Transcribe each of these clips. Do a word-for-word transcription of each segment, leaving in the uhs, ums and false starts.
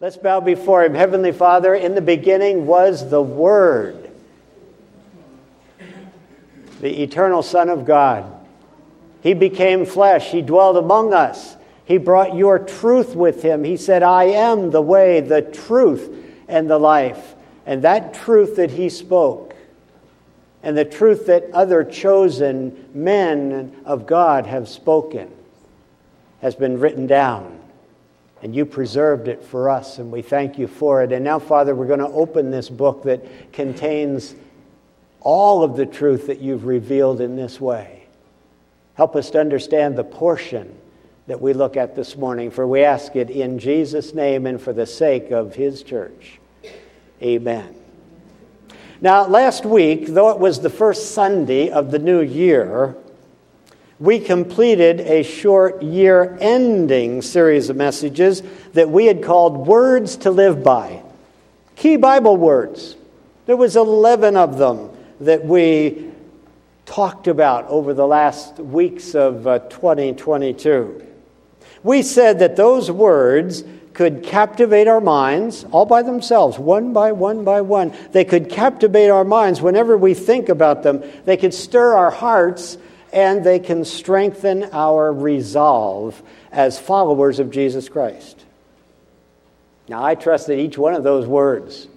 Let's bow before Him. Heavenly Father, in the beginning was the Word, the eternal Son of God. He became flesh. He dwelt among us. He brought your truth with Him. He said, I am the way, the truth, and the life. And that truth that He spoke, and the truth that other chosen men of God have spoken, has been written down. And you preserved it for us, and we thank you for it. And now, Father, we're going to open this book that contains all of the truth that you've revealed in this way. Help us to understand the portion that we look at this morning, for we ask it in Jesus' name and for the sake of His church. Amen. Now, last week, though it was the first Sunday of the new year, we completed a short year-ending series of messages that we had called Words to Live By. Key Bible words. There was eleven of them that we talked about over the last weeks of uh, twenty twenty-two. We said that those words could captivate our minds all by themselves, one by one by one. They could captivate our minds whenever we think about them. They could stir our hearts, and they can strengthen our resolve as followers of Jesus Christ. Now, I trust that each one of those words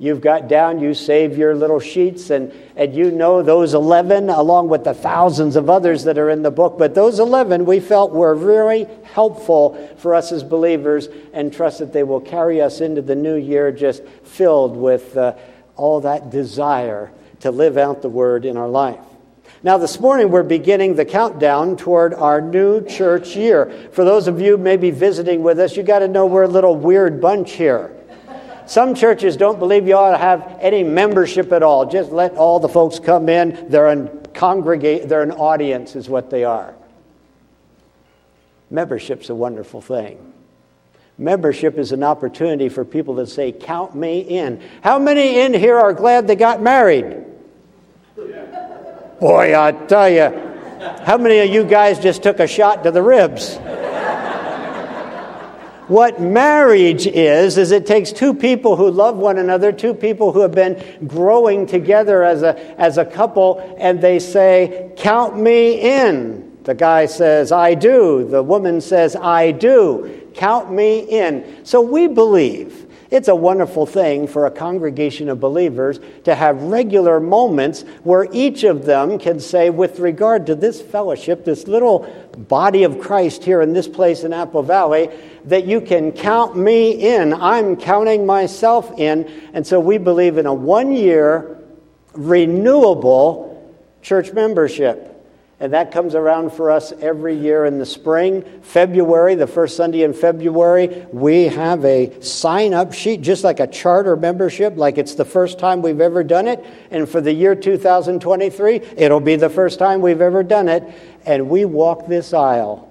you've got down, you save your little sheets, and, and you know those eleven, along with the thousands of others that are in the book. But those eleven we felt were very helpful for us as believers, and trust that they will carry us into the new year just filled with uh, all that desire to live out the Word in our life. Now, this morning, we're beginning the countdown toward our new church year. For those of you maybe visiting with us, you got to know we're a little weird bunch here. Some churches don't believe you ought to have any membership at all. Just let all the folks come in. They're an congregate. They're an audience, is what they are. Membership's a wonderful thing. Membership is an opportunity for people to say, "Count me in." How many in here are glad they got married? Yeah. Boy, I tell you. How many of you guys just took a shot to the ribs? What marriage is, is it takes two people who love one another, two people who have been growing together as a as a couple, and they say, count me in. The guy says, I do. The woman says, I do. Count me in. So we believe it's a wonderful thing for a congregation of believers to have regular moments where each of them can say, with regard to this fellowship, this little body of Christ here in this place in Apple Valley, that you can count me in. I'm counting myself in. And so we believe in a one-year renewable church membership. And that comes around for us every year in the spring. February, the first Sunday in February, we have a sign-up sheet, just like a charter membership, like it's the first time we've ever done it. And for the year two thousand twenty-three, it'll be the first time we've ever done it. And we walk this aisle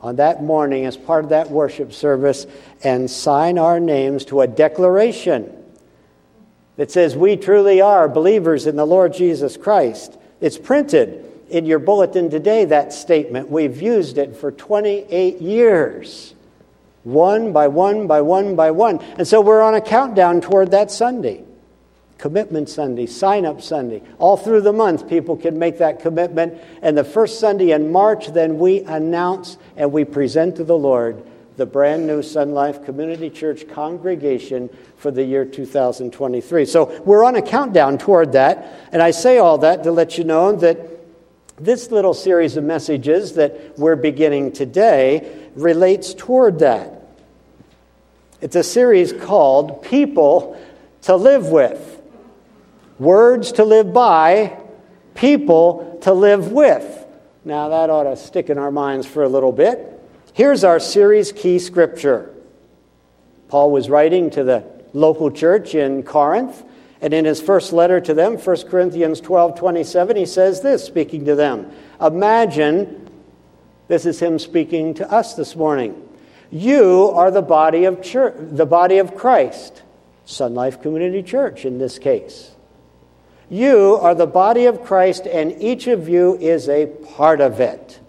on that morning as part of that worship service and sign our names to a declaration that says we truly are believers in the Lord Jesus Christ. It's printed in your bulletin today, that statement. We've used it for twenty-eight years, one by one by one by one. And so we're on a countdown toward that Sunday, Commitment Sunday, Sign-Up Sunday. All through the month, people can make that commitment. And the first Sunday in March, then we announce and we present to the Lord the brand new Sun Life Community Church congregation for the year two thousand twenty-three. So we're on a countdown toward that. And I say all that to let you know that this little series of messages that we're beginning today relates toward that. It's a series called People to Live With. Words to Live By, People to Live With. Now that ought to stick in our minds for a little bit. Here's our series key scripture. Paul was writing to the local church in Corinth, and in his first letter to them, First Corinthians twelve twenty-seven, he says this, speaking to them. Imagine, this is him speaking to us this morning. You are the body of church, the body of Christ, Sun Life Community Church in this case. You are the body of Christ, and each of you is a part of it.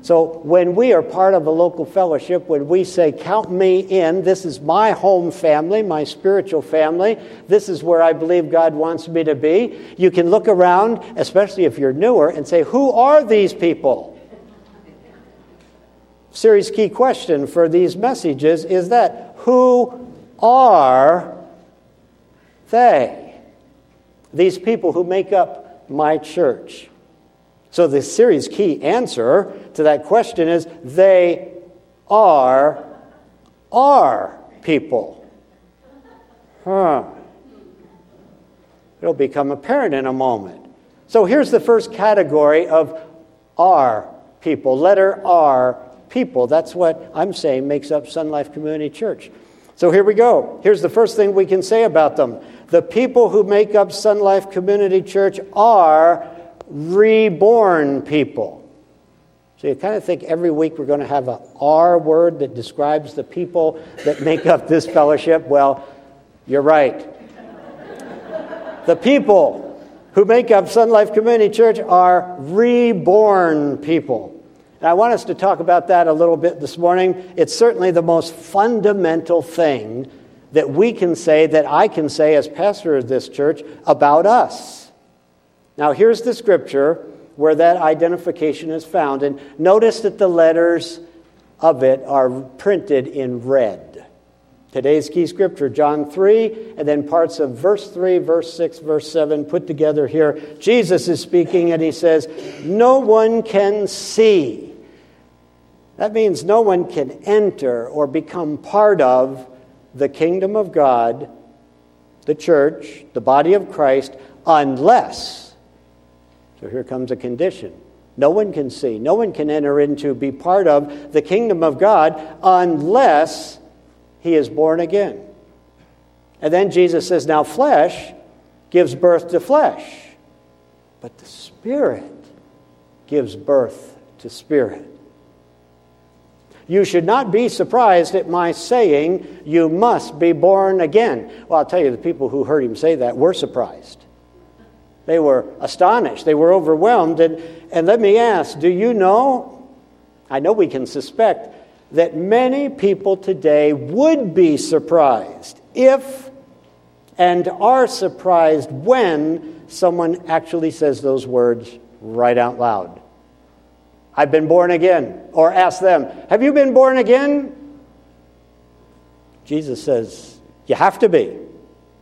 So when we are part of a local fellowship, when we say, count me in, this is my home family, my spiritual family, this is where I believe God wants me to be, you can look around, especially if you're newer, and say, who are these people? Series key question for these messages is that, who are they? These people who make up my church. So the series key answer to that question is, they are our people. Huh. It'll become apparent in a moment. So here's the first category of our people, letter R, people. That's what I'm saying makes up Sun Life Community Church. So here we go. Here's the first thing we can say about them. The people who make up Sun Life Community Church are reborn people. So you kind of think every week we're going to have an R word that describes the people that make up this fellowship. Well, you're right. The people who make up Sun Life Community Church are reborn people. And I want us to talk about that a little bit this morning. It's certainly the most fundamental thing that we can say, that I can say as pastor of this church, about us. Now, here's the scripture where that identification is found. And notice that the letters of it are printed in red. Today's key scripture, John three, and then parts of verse three, verse six, verse seven, put together here. Jesus is speaking, and he says, no one can see. That means no one can enter or become part of the kingdom of God, the church, the body of Christ, unless, so here comes a condition, no one can see, no one can enter into, be part of the kingdom of God unless he is born again. And then Jesus says, now flesh gives birth to flesh, but the Spirit gives birth to spirit. You should not be surprised at my saying, you must be born again. Well, I'll tell you, the people who heard him say that were surprised. They were astonished. They were overwhelmed. And, and let me ask, do you know, I know we can suspect, that many people today would be surprised if and are surprised when someone actually says those words right out loud. I've been born again. Or ask them, have you been born again? Jesus says, you have to be.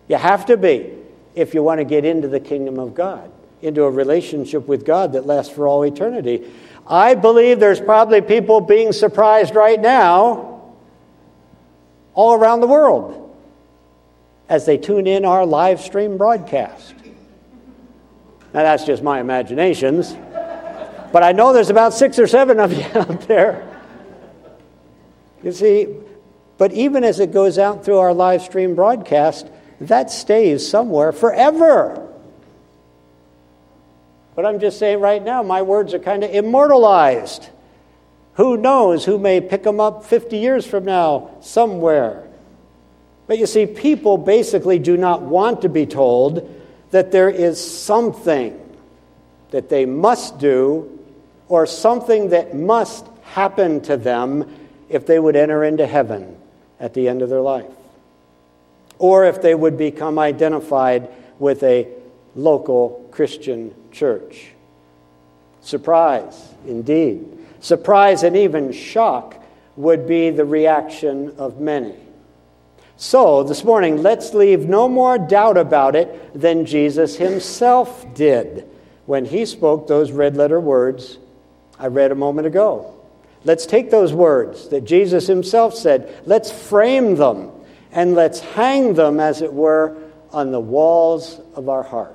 You have to be if you want to get into the kingdom of God, into a relationship with God that lasts for all eternity. I believe there's probably people being surprised right now all around the world as they tune in our live stream broadcast. Now, that's just my imaginations. But I know there's about six or seven of you out there. You see, but even as it goes out through our live stream broadcast, that stays somewhere forever. But I'm just saying right now, my words are kind of immortalized. Who knows who may pick them up fifty years from now somewhere. But you see, people basically do not want to be told that there is something that they must do, or something that must happen to them if they would enter into heaven at the end of their life, or if they would become identified with a local Christian church. Surprise, indeed. Surprise and even shock would be the reaction of many. So, this morning, let's leave no more doubt about it than Jesus himself did when he spoke those red-letter words I read a moment ago. Let's take those words that Jesus himself said, let's frame them, and let's hang them, as it were, on the walls of our heart.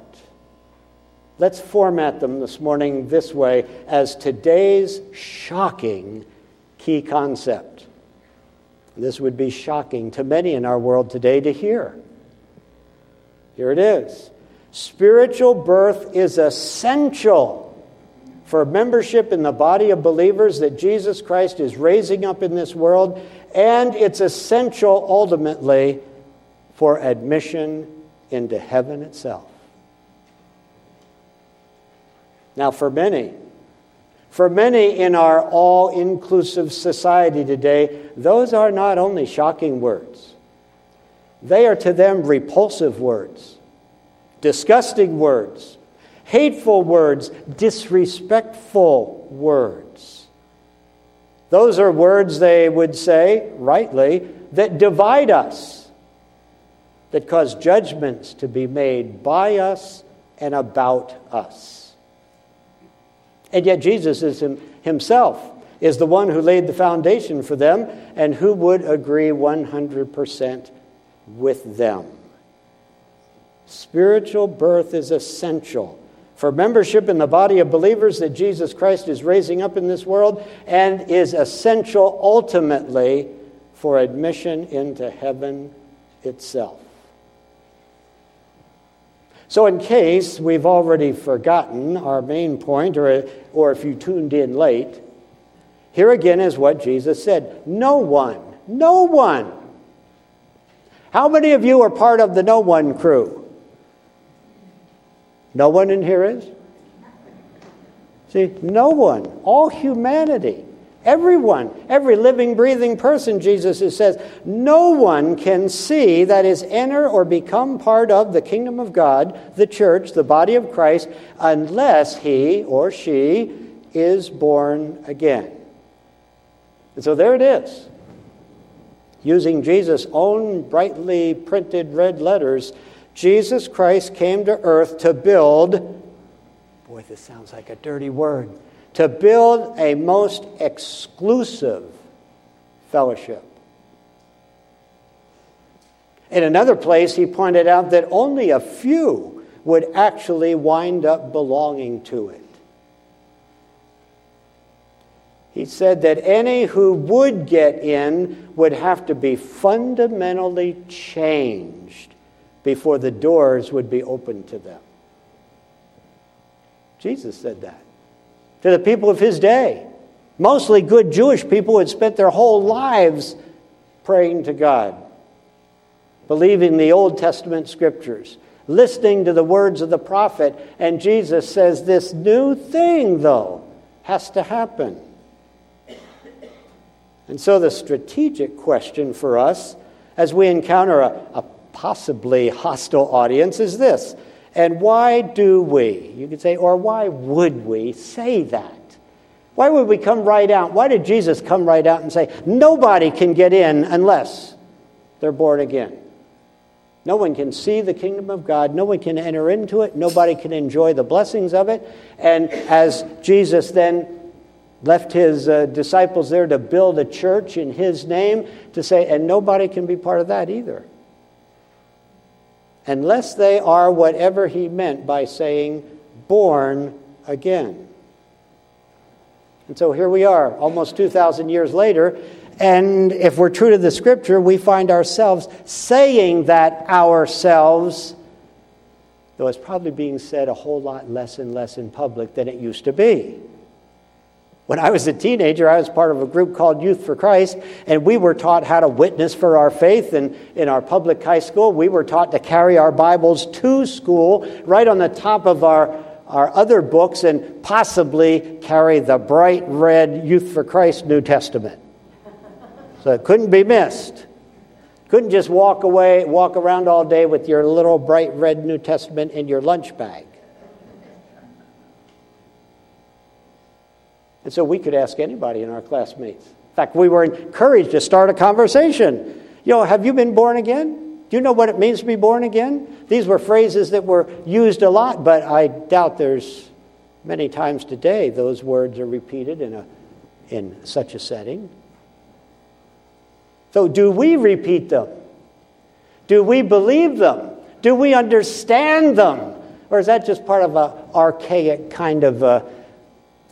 Let's format them this morning this way as today's shocking key concept. This would be shocking to many in our world today to hear. Here it is. Spiritual birth is essential for membership in the body of believers that Jesus Christ is raising up in this world, and it's essential ultimately for admission into heaven itself. Now, for many, for many in our all-inclusive society today, those are not only shocking words. They are to them repulsive words, disgusting words, hateful words, disrespectful words. Those are words, they would say, rightly, that divide us, that cause judgments to be made by us and about us. And yet Jesus is him, himself is the one who laid the foundation for them and who would agree one hundred percent with them. Spiritual birth is essential for membership in the body of believers that Jesus Christ is raising up in this world and is essential ultimately for admission into heaven itself. So in case we've already forgotten our main point, or, or if you tuned in late, here again is what Jesus said. No one, no one. How many of you are part of the no one crew? No one in here is? See, no one. All humanity. Everyone. Every living, breathing person, Jesus says, no one can see, that is, enter or become part of the kingdom of God, the church, the body of Christ, unless he or she is born again. And so there it is. Using Jesus' own brightly printed red letters, Jesus Christ came to earth to build, boy, this sounds like a dirty word, to build a most exclusive fellowship. In another place, he pointed out that only a few would actually wind up belonging to it. He said that any who would get in would have to be fundamentally changed before the doors would be opened to them. Jesus said that to the people of his day, mostly good Jewish people who had spent their whole lives praying to God, believing the Old Testament scriptures, listening to the words of the prophet. And Jesus says this new thing, though, has to happen. And so the strategic question for us as we encounter a, a possibly hostile audience is this. And why do we, you could say, or why would we say that? Why would we come right out? Why did Jesus come right out and say, nobody can get in unless they're born again? No one can see the kingdom of God. No one can enter into it. Nobody can enjoy the blessings of it. And as Jesus then left his uh, disciples there to build a church in his name, to say, and nobody can be part of that either, unless they are whatever he meant by saying born again. And so here we are, almost two thousand years later, and if we're true to the scripture, we find ourselves saying that ourselves, though it's probably being said a whole lot less and less in public than it used to be. When I was a teenager, I was part of a group called Youth for Christ, and we were taught how to witness for our faith. And in our public high school, we were taught to carry our Bibles to school right on the top of our, our other books and possibly carry the bright red Youth for Christ New Testament. So it couldn't be missed. Couldn't just walk away, walk around all day with your little bright red New Testament in your lunch bag. And so we could ask anybody in our classmates. In fact, we were encouraged to start a conversation. You know, have you been born again? Do you know what it means to be born again? These were phrases that were used a lot, but I doubt there's many times today those words are repeated in a in such a setting. So do we repeat them? Do we believe them? Do we understand them? Or is that just part of an archaic kind of a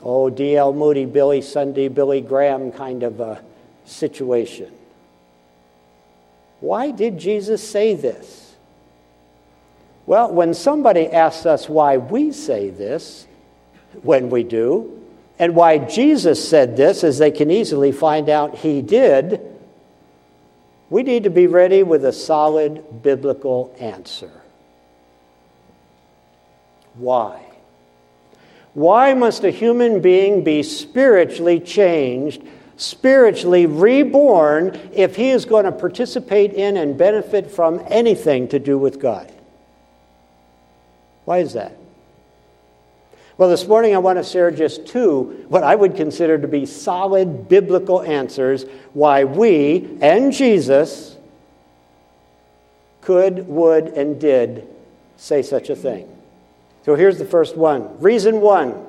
Oh, D L Moody, Billy Sunday, Billy Graham kind of a situation? Why did Jesus say this? Well, when somebody asks us why we say this, when we do, and why Jesus said this, as they can easily find out he did, we need to be ready with a solid biblical answer. Why? Why must a human being be spiritually changed, spiritually reborn, if he is going to participate in and benefit from anything to do with God? Why is that? Well, this morning I want to share just two, what I would consider to be solid biblical answers why we and Jesus could, would, and did say such a thing. So here's the first one. Reason one,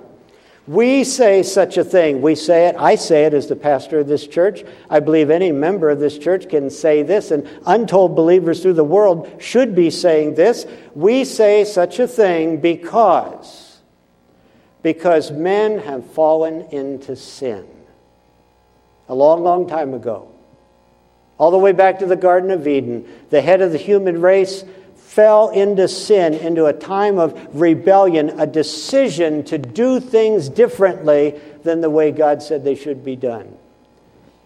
we say such a thing. We say it, I say it as the pastor of this church. I believe any member of this church can say this, and untold believers through the world should be saying this. We say such a thing because, because men have fallen into sin a long, long time ago. All the way back to the Garden of Eden, the head of the human race fell into sin, into a time of rebellion, a decision to do things differently than the way God said they should be done.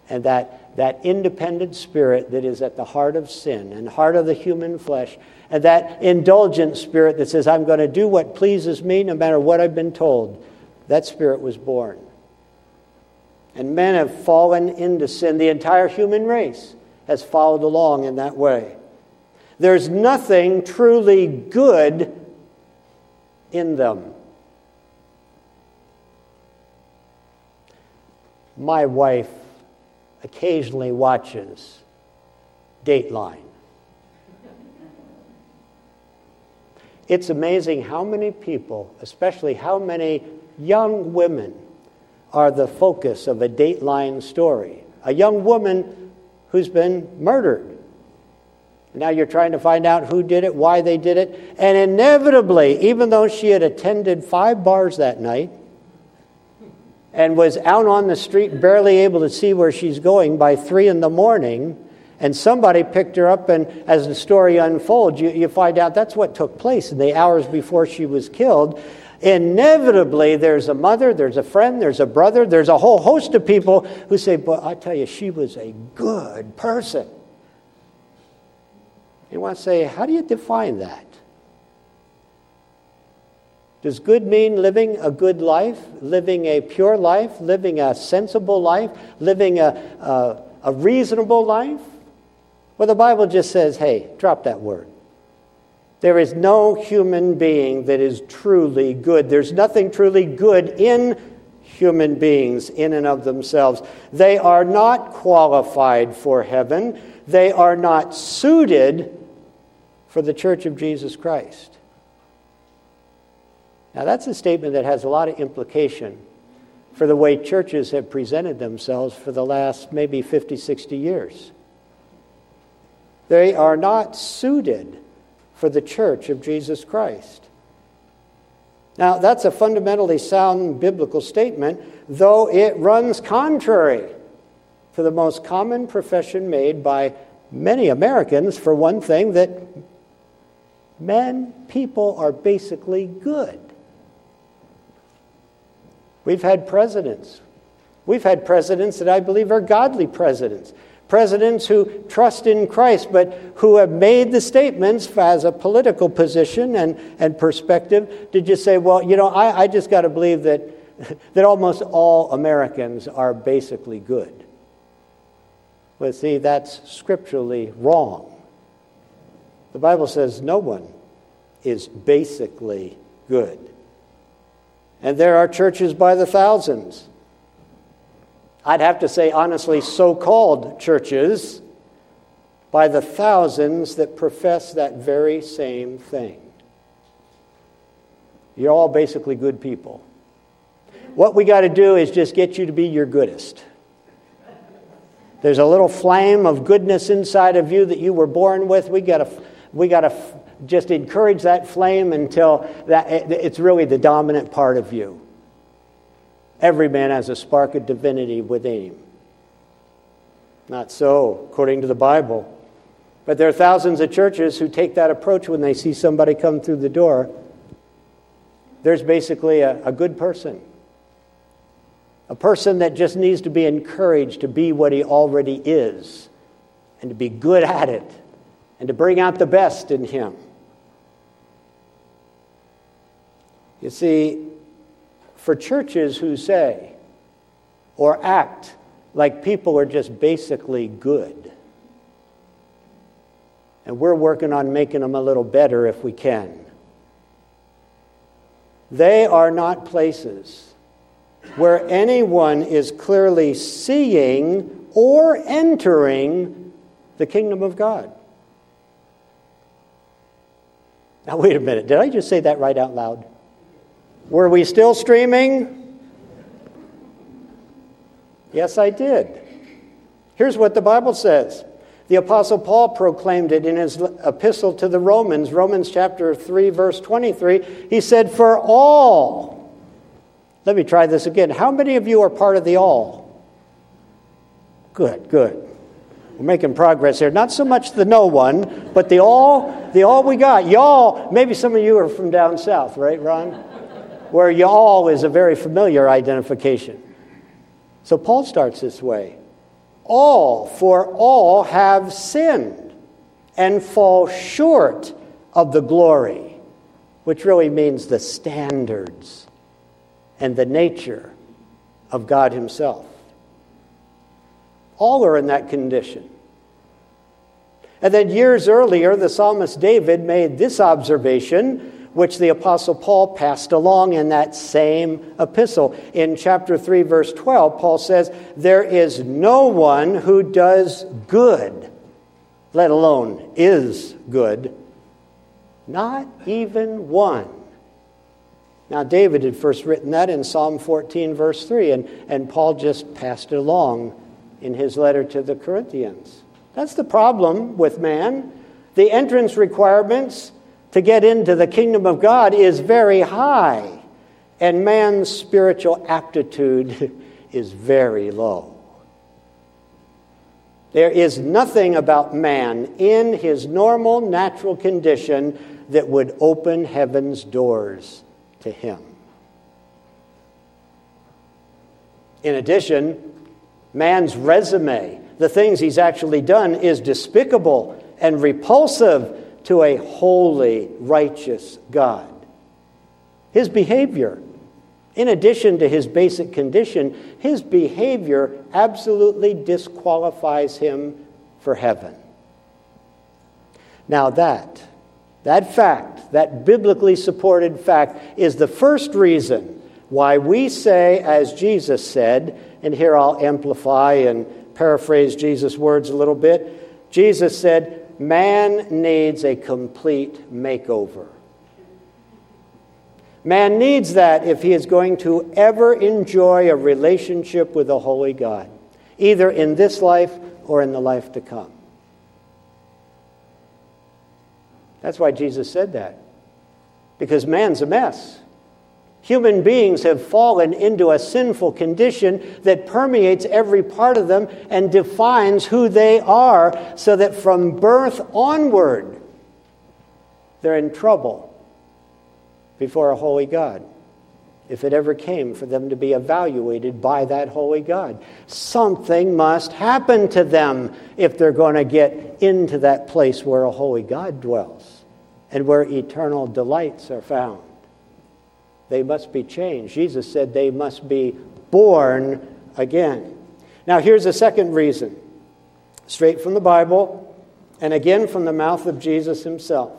And that, that independent spirit that is at the heart of sin and heart of the human flesh, and that indulgent spirit that says, I'm going to do what pleases me no matter what I've been told, that spirit was born. And men have fallen into sin. The entire human race has followed along in that way. There's nothing truly good in them. My wife occasionally watches Dateline. It's amazing how many people, especially how many young women, are the focus of a Dateline story. A young woman who's been murdered. Now you're trying to find out who did it, why they did it. And inevitably, even though she had attended five bars that night and was out on the street barely able to see where she's going by three in the morning, and somebody picked her up, and as the story unfolds, you, you find out that's what took place in the hours before she was killed. Inevitably, there's a mother, there's a friend, there's a brother, there's a whole host of people who say, but I tell you, she was a good person. You want to say, how do you define that? Does good mean living a good life, living a pure life, living a sensible life, living a, a, a reasonable life? Well, the Bible just says, hey, drop that word. There is no human being that is truly good. There's nothing truly good in human beings in and of themselves. They are not qualified for heaven. They are not suited for the Church of Jesus Christ. Now, that's a statement that has a lot of implication for the way churches have presented themselves for the last maybe fifty, sixty years. They are not suited for the Church of Jesus Christ. Now, that's a fundamentally sound biblical statement, though it runs contrary to the most common profession made by many Americans, for one thing, that men, people are basically good. We've had presidents. We've had presidents that I believe are godly presidents. Presidents who trust in Christ, but who have made the statements as a political position and, and perspective to just say, well, you know, I, I just got to believe that, that almost all Americans are basically good. Well, see, that's scripturally wrong. The Bible says no one is basically good. And there are churches by the thousands. I'd have to say, honestly, so-called churches by the thousands that profess that very same thing. You're all basically good people. What we got to do is just get you to be your goodest. There's a little flame of goodness inside of you that you were born with. We got to, we got to just encourage that flame until that it's really the dominant part of you. Every man has a spark of divinity within him. Not so, according to the Bible. But there are thousands of churches who take that approach when they see somebody come through the door. There's basically a, a good person. A person that just needs to be encouraged to be what he already is and to be good at it and to bring out the best in him. You see, for churches who say or act like people are just basically good, and we're working on making them a little better if we can, they are not places where anyone is clearly seeing or entering the kingdom of God. Now, wait a minute. Did I just say that right out loud? Were we still streaming? Yes, I did. Here's what the Bible says. The Apostle Paul proclaimed it in his epistle to the Romans, Romans chapter three, verse twenty-three. He said, for all. Let me try this again. How many of you are part of the all? Good, good. We're making progress here. Not so much the no one, but the all, the all we got. Y'all, maybe some of you are from down south, right, Ron? Where y'all is a very familiar identification. So Paul starts this way. All, for all have sinned and fall short of the glory, which really means the standards and the nature of God himself. All are in that condition. And then years earlier, the psalmist David made this observation, which the Apostle Paul passed along in that same epistle. In chapter three, verse twelve, Paul says, there is no one who does good, let alone is good, not even one. Now, David had first written that in Psalm fourteen, verse three, and, and Paul just passed it along in his letter to the Corinthians. That's the problem with man. The entrance requirements to get into the kingdom of God is very high, and man's spiritual aptitude is very low. There is nothing about man in his normal, natural condition that would open heaven's doors to him. In addition, man's resume, the things he's actually done, is despicable and repulsive to a holy, righteous God. His behavior, in addition to his basic condition, his behavior absolutely disqualifies him for heaven. Now that, that fact, that biblically supported fact, is the first reason why we say, as Jesus said, and here I'll amplify and paraphrase Jesus' words a little bit, Jesus said, man needs a complete makeover. Man needs that if he is going to ever enjoy a relationship with a holy God, either in this life or in the life to come. That's why Jesus said that, because man's a mess. Human beings have fallen into a sinful condition that permeates every part of them and defines who they are, so that from birth onward, they're in trouble before a holy God, if it ever came for them to be evaluated by that holy God. Something must happen to them if they're going to get into that place where a holy God dwells and where eternal delights are found. They must be changed. Jesus said they must be born again. Now, here's a second reason, straight from the Bible, and again from the mouth of Jesus himself.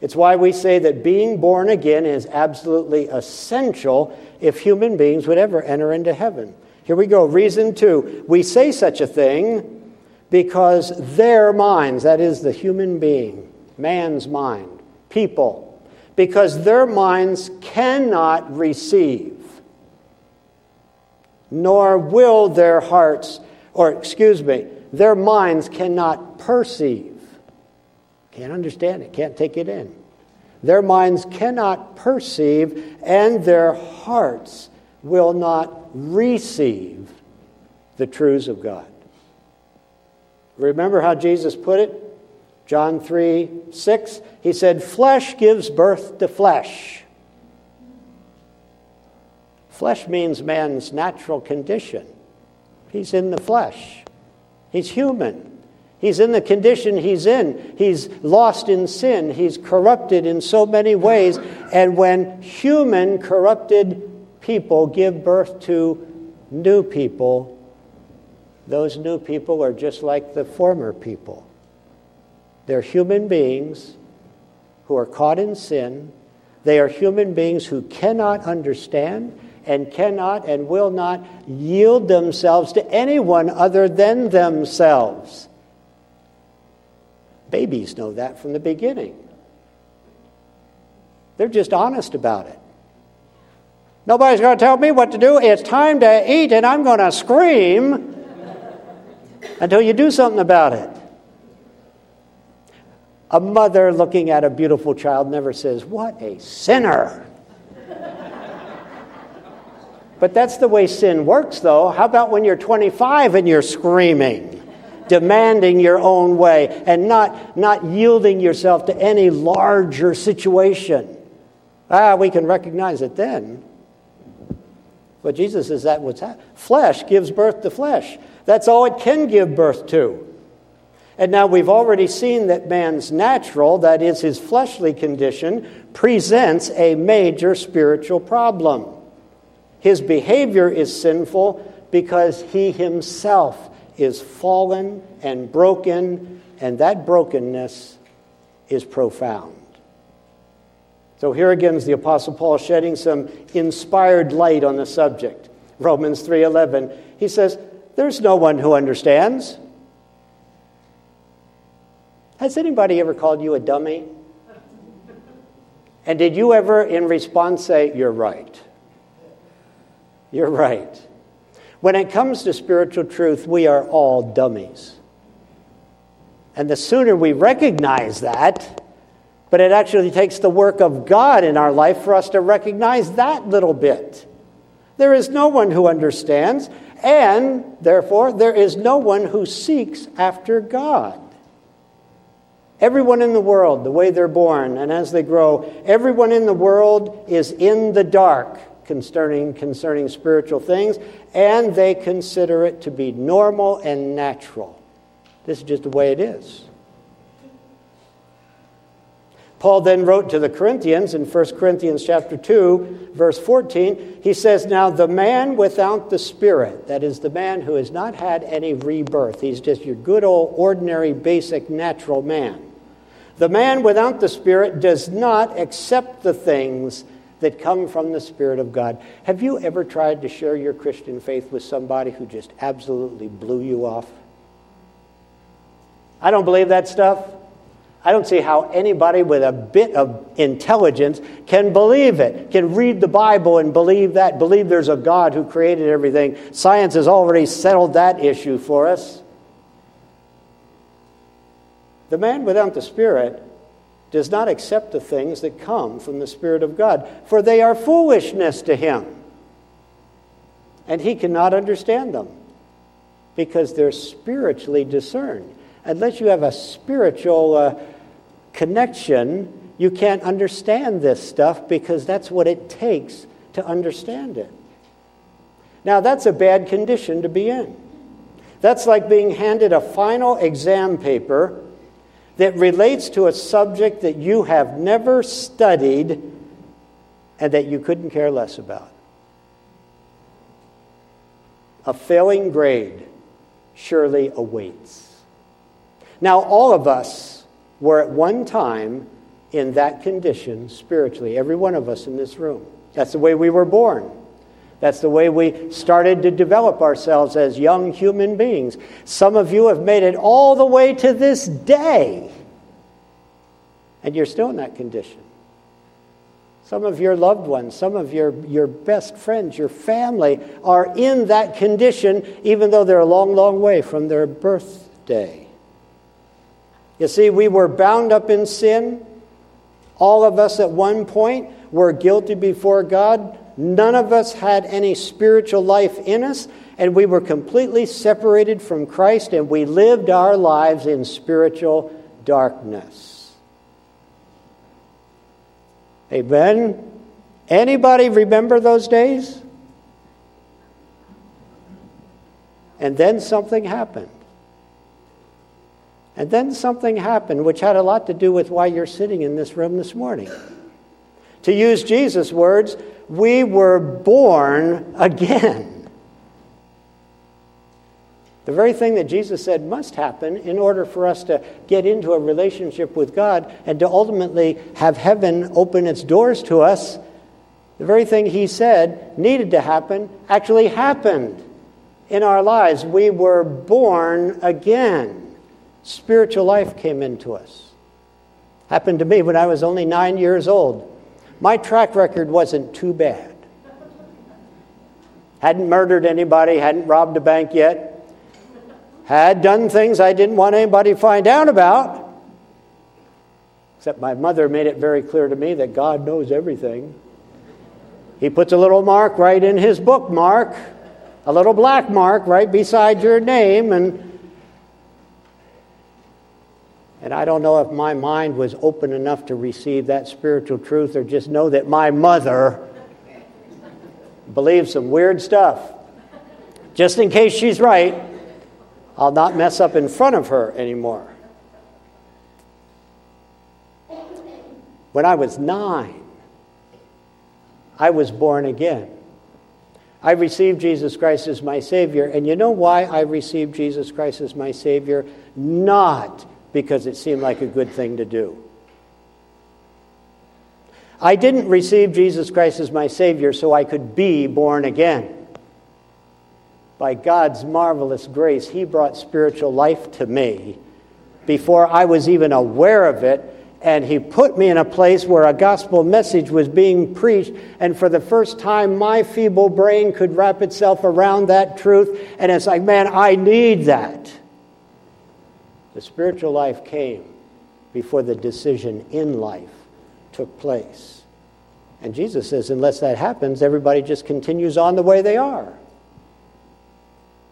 It's why we say that being born again is absolutely essential if human beings would ever enter into heaven. Here we go. Reason two. We say such a thing because their minds, that is the human being, man's mind, people, because their minds cannot receive, nor will their hearts, or excuse me, their minds cannot perceive. Can't understand it, can't take it in. Their minds cannot perceive, and their hearts will not receive the truths of God. Remember how Jesus put it? John three six, he said, flesh gives birth to flesh. Flesh means man's natural condition. He's in the flesh. He's human. He's in the condition he's in. He's lost in sin. He's corrupted in so many ways. And when human, corrupted people give birth to new people, those new people are just like the former people. They're human beings who are caught in sin. They are human beings who cannot understand and cannot and will not yield themselves to anyone other than themselves. Babies know that from the beginning. They're just honest about it. Nobody's going to tell me what to do. It's time to eat, and I'm going to scream until you do something about it. A mother looking at a beautiful child never says, "What a sinner!" But that's the way sin works, though. How about when you're twenty-five and you're screaming, demanding your own way, and not, not yielding yourself to any larger situation? Ah, we can recognize it then. But Jesus says that what's happening. Flesh gives birth to flesh. That's all it can give birth to. And now we've already seen that man's natural, that is his fleshly condition, presents a major spiritual problem. His behavior is sinful because he himself is fallen and broken, and that brokenness is profound. So here again is the Apostle Paul shedding some inspired light on the subject. Romans three eleven, he says, there's no one who understands. Has anybody ever called you a dummy? And did you ever in response say, you're right? You're right. When it comes to spiritual truth, we are all dummies. And the sooner we recognize that, but it actually takes the work of God in our life for us to recognize that little bit. There is no one who understands, and therefore there is no one who seeks after God. Everyone in the world, the way they're born and as they grow, everyone in the world is in the dark. Concerning, concerning spiritual things, and they consider it to be normal and natural. This is just the way it is. Paul then wrote to the Corinthians in First Corinthians chapter two, verse fourteen, he says, now the man without the Spirit, that is the man who has not had any rebirth, he's just your good old ordinary basic natural man. The man without the Spirit does not accept the things that come from the Spirit of God. Have you ever tried to share your Christian faith with somebody who just absolutely blew you off? I don't believe that stuff. I don't see how anybody with a bit of intelligence can believe it, can read the Bible and believe that, believe there's a God who created everything. Science has already settled that issue for us. The man without the Spirit does not accept the things that come from the Spirit of God, for they are foolishness to him. And he cannot understand them, because they're spiritually discerned. Unless you have a spiritual uh, connection, you can't understand this stuff, because that's what it takes to understand it. Now, that's a bad condition to be in. That's like being handed a final exam paper that relates to a subject that you have never studied and that you couldn't care less about. A failing grade surely awaits. Now, all of us were at one time in that condition spiritually, every one of us in this room. That's the way we were born. That's the way we started to develop ourselves as young human beings. Some of you have made it all the way to this day, and you're still in that condition. Some of your loved ones, some of your, your best friends, your family are in that condition, even though they're a long, long way from their birthday. You see, we were bound up in sin. All of us at one point were guilty before God. None of us had any spiritual life in us, and we were completely separated from Christ, and we lived our lives in spiritual darkness. Amen? Anybody remember those days? And then something happened. And then something happened which had a lot to do with why you're sitting in this room this morning. To use Jesus' words, we were born again. The very thing that Jesus said must happen in order for us to get into a relationship with God and to ultimately have heaven open its doors to us, the very thing he said needed to happen actually happened in our lives. We were born again. Spiritual life came into us. Happened to me when I was only nine years old. My track record wasn't too bad. Hadn't murdered anybody, hadn't robbed a bank yet, had done things I didn't want anybody to find out about, except my mother made it very clear to me that God knows everything. He puts a little mark right in his bookmark, a little black mark right beside your name, and And I don't know if my mind was open enough to receive that spiritual truth or just know that my mother believes some weird stuff. Just in case she's right, I'll not mess up in front of her anymore. When I was nine, I was born again. I received Jesus Christ as my Savior. And you know why I received Jesus Christ as my Savior? Not because it seemed like a good thing to do. I didn't receive Jesus Christ as my Savior so I could be born again. By God's marvelous grace, He brought spiritual life to me before I was even aware of it, and He put me in a place where a gospel message was being preached, and for the first time, my feeble brain could wrap itself around that truth, and it's like, man, I need that. The spiritual life came before the decision in life took place. And Jesus says, unless that happens, everybody just continues on the way they are.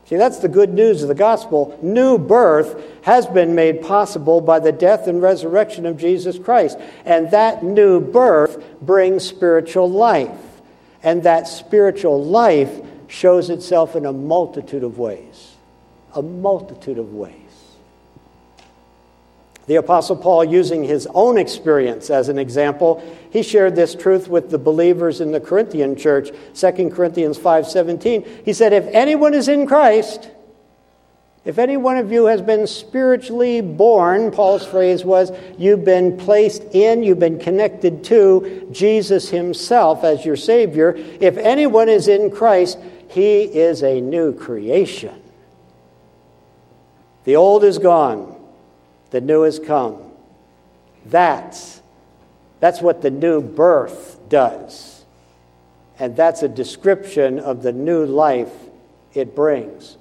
See, that's the good news of the gospel. New birth has been made possible by the death and resurrection of Jesus Christ. And that new birth brings spiritual life. And that spiritual life shows itself in a multitude of ways. A multitude of ways. The Apostle Paul, using his own experience as an example, he shared this truth with the believers in the Corinthian church, Second Corinthians five seventeen. He said, if anyone is in Christ, if any one of you has been spiritually born, Paul's phrase was, you've been placed in, you've been connected to Jesus himself as your Savior. If anyone is in Christ, he is a new creation. The old is gone. The new has come. That's, that's what the new birth does. And that's a description of the new life it brings.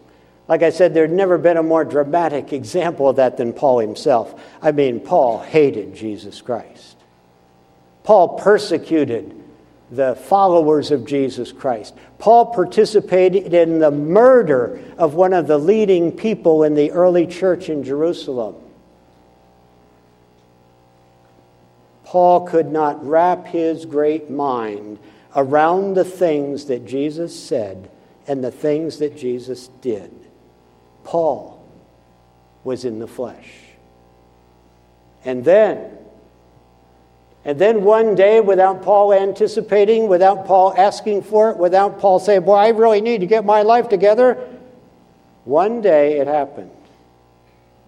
Like I said, there'd never been a more dramatic example of that than Paul himself. I mean, Paul hated Jesus Christ. Paul persecuted the followers of Jesus Christ. Paul participated in the murder of one of the leading people in the early church in Jerusalem. Paul could not wrap his great mind around the things that Jesus said and the things that Jesus did. Paul was in the flesh. And then, and then one day, without Paul anticipating, without Paul asking for it, without Paul saying, boy, I really need to get my life together, one day it happened.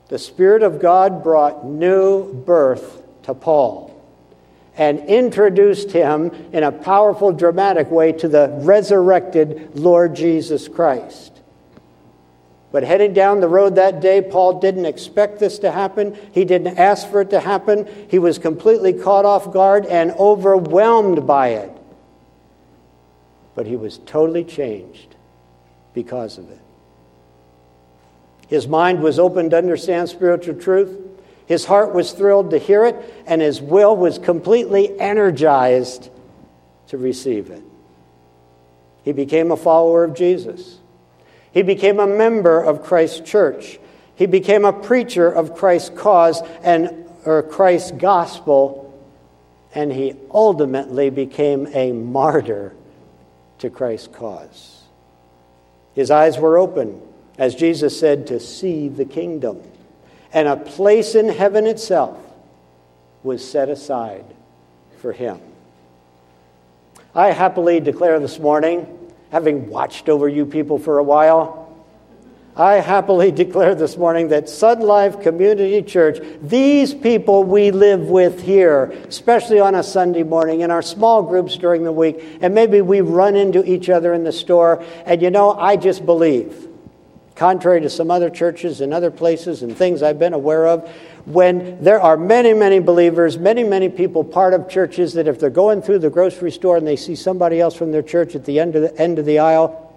The Spirit of God brought new birth to Paul and introduced him in a powerful, dramatic way to the resurrected Lord Jesus Christ. But heading down the road that day, Paul didn't expect this to happen. He didn't ask for it to happen. He was completely caught off guard and overwhelmed by it. But he was totally changed because of it. His mind was open to understand spiritual truth. His heart was thrilled to hear it, and his will was completely energized to receive it. He became a follower of Jesus. He became a member of Christ's church. He became a preacher of Christ's cause and or Christ's gospel, and he ultimately became a martyr to Christ's cause. His eyes were open, as Jesus said, to see the kingdom. And a place in heaven itself was set aside for him. I happily declare this morning, having watched over you people for a while, I happily declare this morning that Sun Life Community Church, these people we live with here, especially on a Sunday morning, in our small groups during the week, and maybe we run into each other in the store, and you know, I just believe, contrary to some other churches and other places and things I've been aware of, when there are many, many believers, many, many people part of churches that if they're going through the grocery store and they see somebody else from their church at the end of the, end of the aisle,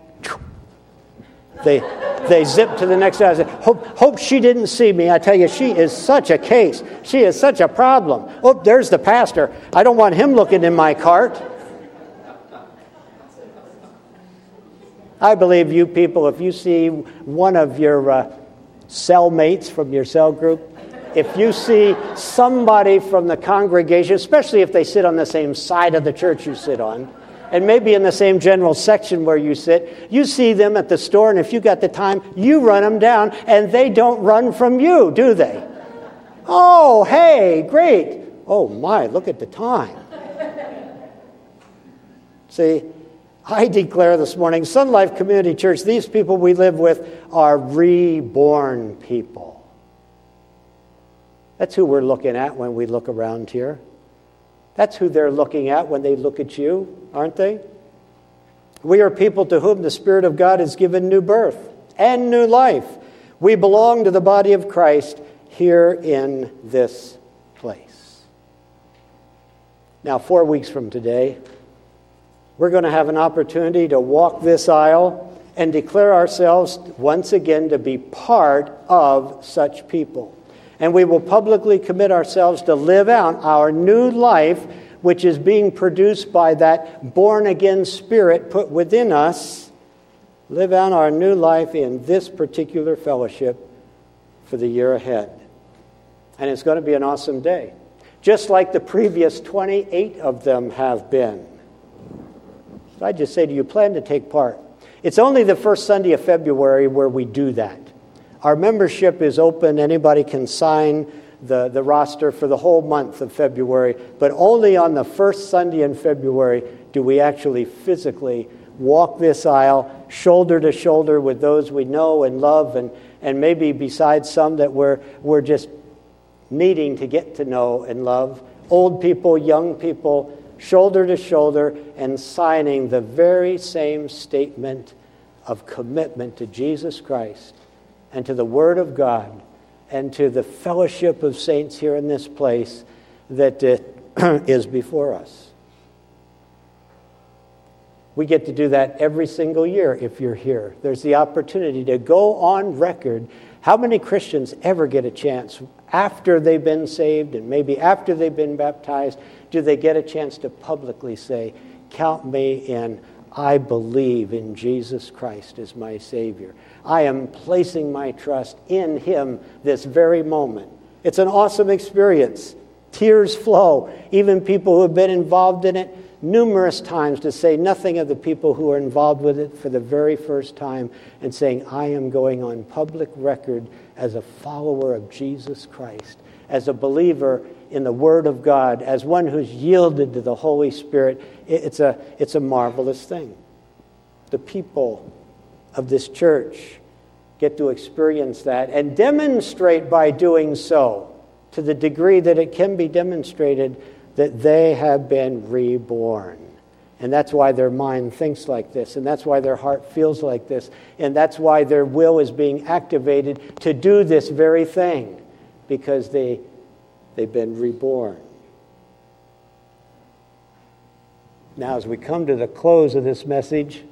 they they zip to the next aisle. Say, hope, hope she didn't see me. I tell you, she is such a case. She is such a problem. Oh, there's the pastor. I don't want him looking in my cart. I believe you people, if you see one of your uh, cellmates from your cell group, if you see somebody from the congregation, especially if they sit on the same side of the church you sit on, and maybe in the same general section where you sit, you see them at the store, and if you got the time, you run them down, and they don't run from you, do they? Oh, hey, great. Oh, my, look at the time. See, I declare this morning, Sun Life Community Church, these people we live with are reborn people. That's who we're looking at when we look around here. That's who they're looking at when they look at you, aren't they? We are people to whom the Spirit of God has given new birth and new life. We belong to the body of Christ here in this place. Now, four weeks from today, we're going to have an opportunity to walk this aisle and declare ourselves once again to be part of such people. And we will publicly commit ourselves to live out our new life, which is being produced by that born-again Spirit put within us. Live out our new life in this particular fellowship for the year ahead. And it's going to be an awesome day, just like the previous twenty-eight of them have been. So I just say to you, plan to take part. It's only the first Sunday of February where we do that. Our membership is open. Anybody can sign the, the roster for the whole month of February, but only on the first Sunday in February do we actually physically walk this aisle shoulder to shoulder with those we know and love, and, and maybe besides some that we're, we're just needing to get to know and love, old people, young people, shoulder to shoulder, and signing the very same statement of commitment to Jesus Christ and to the Word of God, and to the fellowship of saints here in this place that uh, is before us. We get to do that every single year if you're here. There's the opportunity to go on record. How many Christians ever get a chance after they've been saved and maybe after they've been baptized, do they get a chance to publicly say, count me in, I believe in Jesus Christ as my Savior. I am placing my trust in Him this very moment. It's an awesome experience. Tears flow. Even people who have been involved in it numerous times, to say nothing of the people who are involved with it for the very first time and saying, I am going on public record as a follower of Jesus Christ, as a believer in the Word of God, as one who's yielded to the Holy Spirit. It's a, it's a marvelous thing. The people of this church get to experience that and demonstrate by doing so, to the degree that it can be demonstrated, that they have been reborn. And that's why their mind thinks like this, and that's why their heart feels like this, and that's why their will is being activated to do this very thing, because they, they've been reborn. Now, as we come to the close of this message,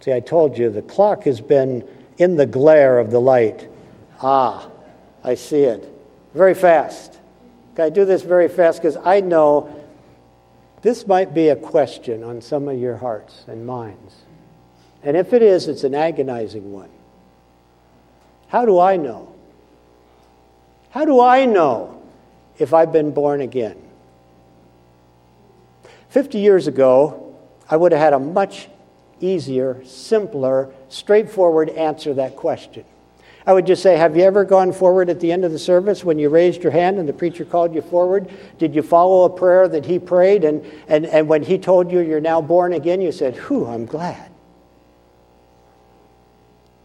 see, I told you, the clock has been in the glare of the light. Ah, I see it. Very fast. I do this very fast because I know this might be a question on some of your hearts and minds. And if it is, it's an agonizing one. How do I know How do I know if I've been born again? Fifty years ago, I would have had a much easier, simpler, straightforward answer to that question. I would just say, have you ever gone forward at the end of the service when you raised your hand and the preacher called you forward? Did you follow a prayer that he prayed? And, and, and when he told you you're now born again, you said, whew, I'm glad.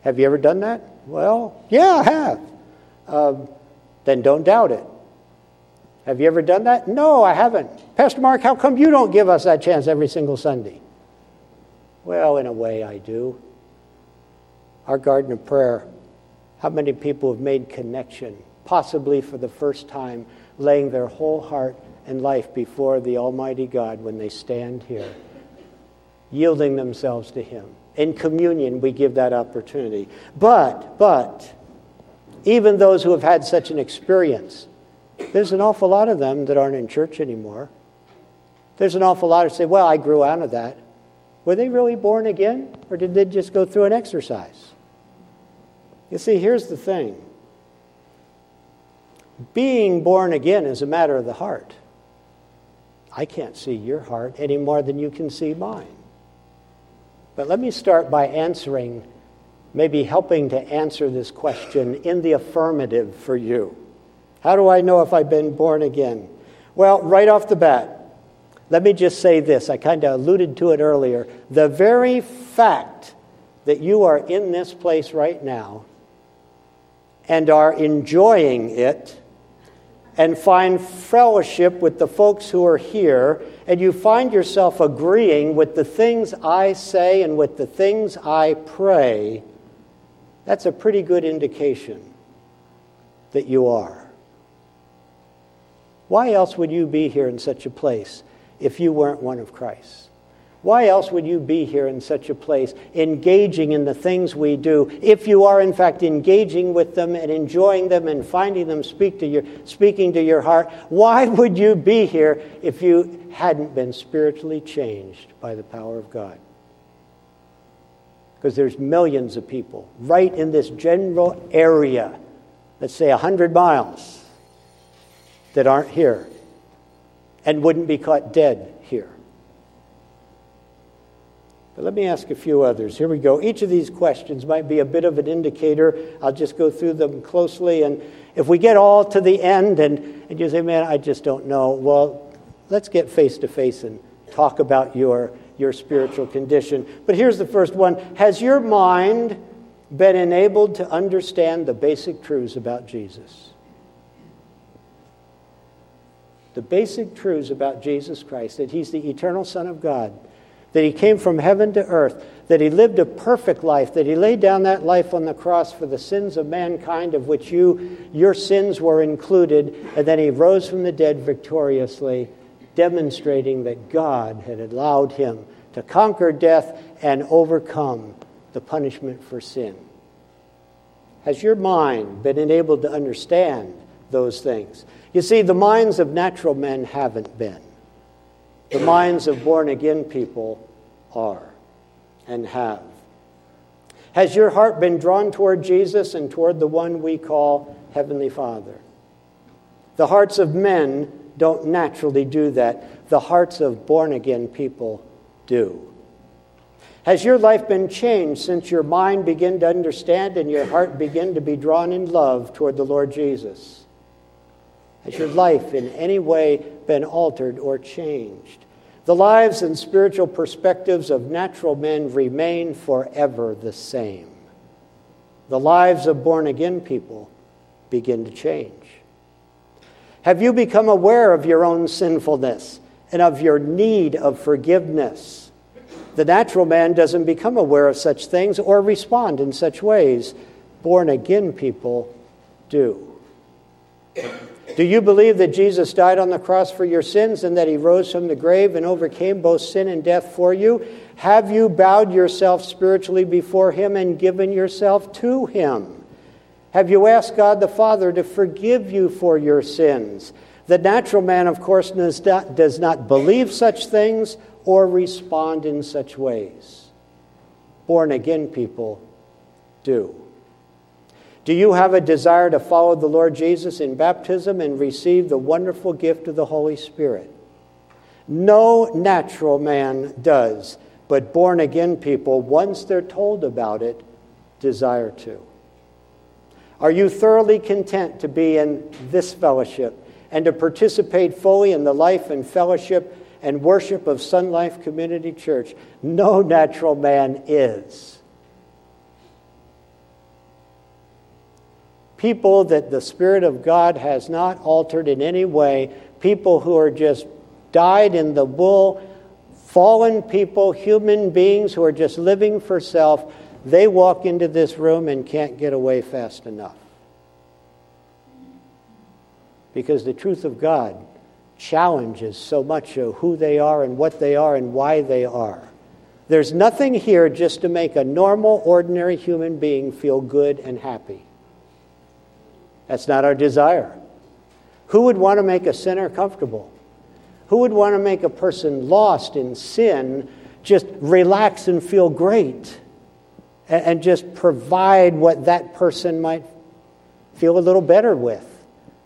Have you ever done that? Well, yeah, I have. Um, then don't doubt it. Have you ever done that? No, I haven't. Pastor Mark, how come you don't give us that chance every single Sunday? Well, in a way, I do. Our garden of prayer. How many people have made connection, possibly for the first time, laying their whole heart and life before the Almighty God when they stand here, yielding themselves to Him. In communion, we give that opportunity. But, but, even those who have had such an experience, there's an awful lot of them that aren't in church anymore. There's an awful lot who say, well, I grew out of that. Were they really born again, or did they just go through an exercise? You see, here's the thing. Being born again is a matter of the heart. I can't see your heart any more than you can see mine. But let me start by answering, maybe helping to answer this question in the affirmative for you. How do I know if I've been born again? Well, right off the bat, let me just say this. I kind of alluded to it earlier. The very fact that you are in this place right now and are enjoying it and find fellowship with the folks who are here, and you find yourself agreeing with the things I say and with the things I pray, that's a pretty good indication that you are. Why else would you be here in such a place if you weren't one of Christ's? Why else would you be here in such a place, engaging in the things we do, if you are, in fact, engaging with them and enjoying them and finding them speak to your, speaking to your heart? Why would you be here if you hadn't been spiritually changed by the power of God? Because there's millions of people right in this general area, let's say one hundred miles, that aren't here and wouldn't be caught dead here. But let me ask a few others. Here we go. Each of these questions might be a bit of an indicator. I'll just go through them closely. And if we get all to the end and, and you say, man, I just don't know. Well, let's get face to face and talk about your, your spiritual condition. But here's the first one. Has your mind been enabled to understand the basic truths about Jesus? The basic truths about Jesus Christ, that He's the eternal Son of God, that He came from heaven to earth, that He lived a perfect life, that He laid down that life on the cross for the sins of mankind, of which you, your sins were included, and then He rose from the dead victoriously, demonstrating that God had allowed Him to conquer death and overcome the punishment for sin. Has your mind been enabled to understand those things? You see, the minds of natural men haven't been. The minds of born-again people are and have. Has your heart been drawn toward Jesus and toward the one we call Heavenly Father? The hearts of men don't naturally do that. The hearts of born-again people do. Has your life been changed since your mind began to understand and your heart began to be drawn in love toward the Lord Jesus? Has your life in any way been altered or changed? The lives and spiritual perspectives of natural men remain forever the same. The lives of born-again people begin to change. Have you become aware of your own sinfulness and of your need of forgiveness? The natural man doesn't become aware of such things or respond in such ways. Born-again people do. Do you believe that Jesus died on the cross for your sins and that He rose from the grave and overcame both sin and death for you? Have you bowed yourself spiritually before Him and given yourself to Him? Have you asked God the Father to forgive you for your sins? The natural man, of course, does not, does not believe such things or respond in such ways. Born-again people do. Do you have a desire to follow the Lord Jesus in baptism and receive the wonderful gift of the Holy Spirit? No natural man does, but born-again people, once they're told about it, desire to. Are you thoroughly content to be in this fellowship and to participate fully in the life and fellowship and worship of Sun Life Community Church? No natural man is. People that the Spirit of God has not altered in any way, people who are just dyed in the wool, fallen people, human beings who are just living for self, they walk into this room and can't get away fast enough. Because the truth of God challenges so much of who they are and what they are and why they are. There's nothing here just to make a normal, ordinary human being feel good and happy. That's not our desire. Who would want to make a sinner comfortable? Who would want to make a person lost in sin just relax and feel great and just provide what that person might feel a little better with?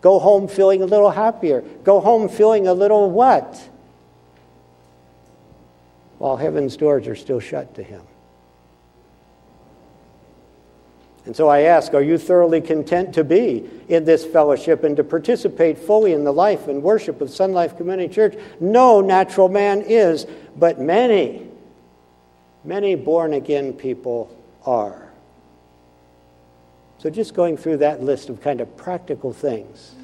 Go home feeling a little happier. Go home feeling a little what? While heaven's doors are still shut to him. And so I ask, are you thoroughly content to be in this fellowship and to participate fully in the life and worship of Sun Life Community Church? No natural man is, but many, many born-again people are. So just going through that list of kind of practical things.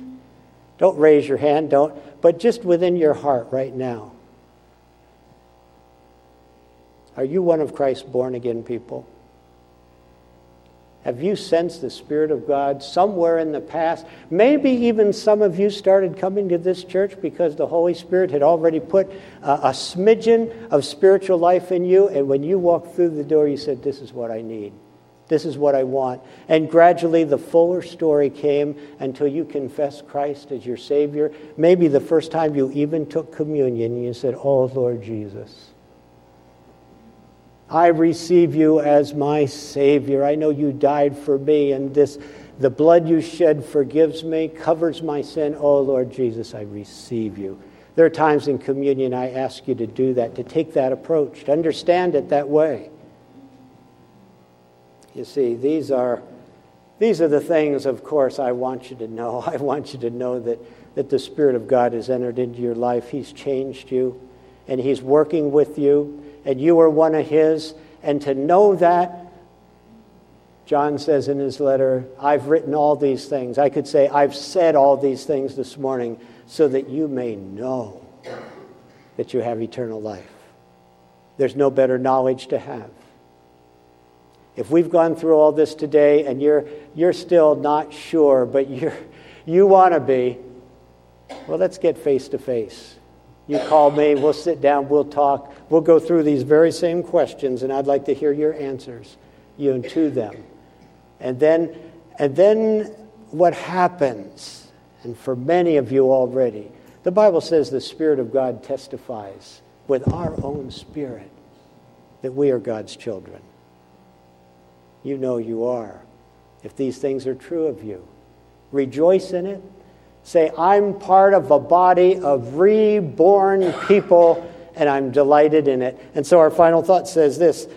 Don't raise your hand, don't, but just within your heart right now. Are you one of Christ's born-again people? Have you sensed the Spirit of God somewhere in the past? Maybe even some of you started coming to this church because the Holy Spirit had already put a, a smidgen of spiritual life in you, and when you walked through the door, you said, this is what I need. This is what I want. And gradually the fuller story came until you confessed Christ as your Savior. Maybe the first time you even took communion, you said, oh, Lord Jesus, I receive you as my Savior. I know you died for me, and this, the blood you shed forgives me, covers my sin. Oh, Lord Jesus, I receive you. There are times in communion I ask you to do that, to take that approach, to understand it that way. You see, these are, these are the things, of course, I want you to know. I want you to know that, that the Spirit of God has entered into your life. He's changed you, and He's working with you. And you are one of His. And to know that, John says in his letter, I've written all these things. I could say, I've said all these things this morning so that you may know that you have eternal life. There's no better knowledge to have. If we've gone through all this today and you're you're still not sure, but you're, you want to be, well, let's get face to face. You call me, we'll sit down, we'll talk, we'll go through these very same questions, and I'd like to hear your answers, you know, to them. And then, and then what happens, and for many of you already, the Bible says the Spirit of God testifies with our own spirit that we are God's children. You know you are. If these things are true of you, rejoice in it. Say, I'm part of a body of reborn people, and I'm delighted in it. And so our final thought says this.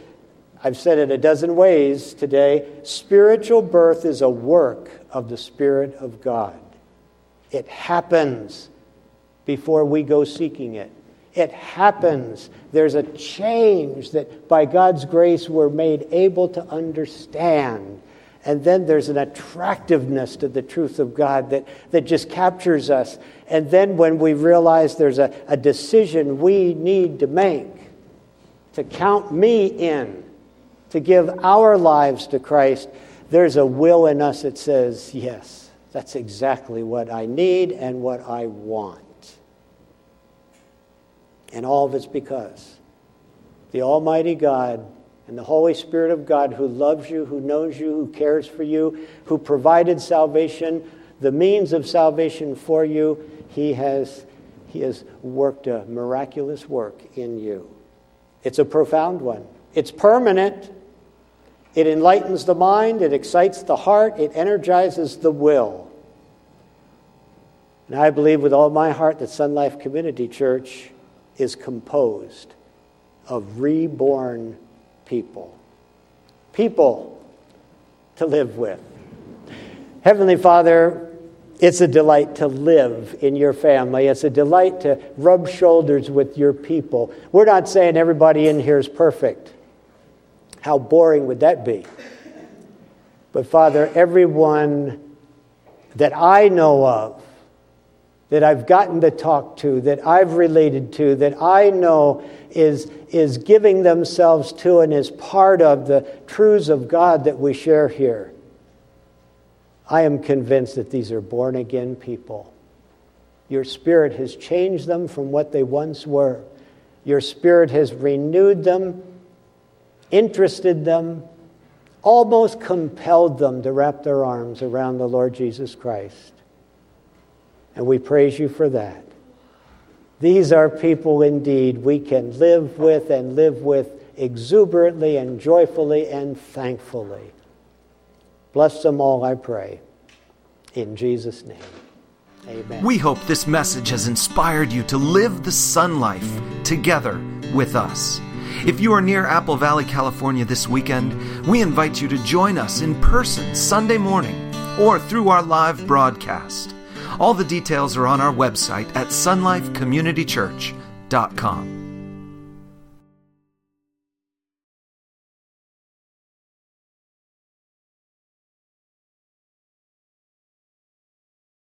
I've said it a dozen ways today. Spiritual birth is a work of the Spirit of God. It happens before we go seeking it. It happens. There's a change that by God's grace we're made able to understand. And then there's an attractiveness to the truth of God that, that just captures us. And then when we realize there's a, a decision we need to make to count me in, to give our lives to Christ, there's a will in us that says, yes, that's exactly what I need and what I want. And all of it's because the Almighty God and the Holy Spirit of God, who loves you, who knows you, who cares for you, who provided salvation, the means of salvation for you, he has, he has worked a miraculous work in you. It's a profound one. It's permanent. It enlightens the mind, it excites the heart, it energizes the will. And I believe with all my heart that Sun Life Community Church is composed of reborn people. People to live with. Heavenly Father, it's a delight to live in your family. It's a delight to rub shoulders with your people. We're not saying everybody in here is perfect. How boring would that be? But Father, everyone that I know of, that I've gotten to talk to, that I've related to, that I know is, is giving themselves to and is part of the truths of God that we share here. I am convinced that these are born-again people. Your Spirit has changed them from what they once were. Your Spirit has renewed them, interested them, almost compelled them to wrap their arms around the Lord Jesus Christ. And we praise you for that. These are people indeed we can live with and live with exuberantly and joyfully and thankfully. Bless them all, I pray. In Jesus' name, amen. We hope this message has inspired you to live the Sun Life together with us. If you are near Apple Valley, California this weekend, we invite you to join us in person Sunday morning or through our live broadcast. All the details are on our website at sun life community church dot com.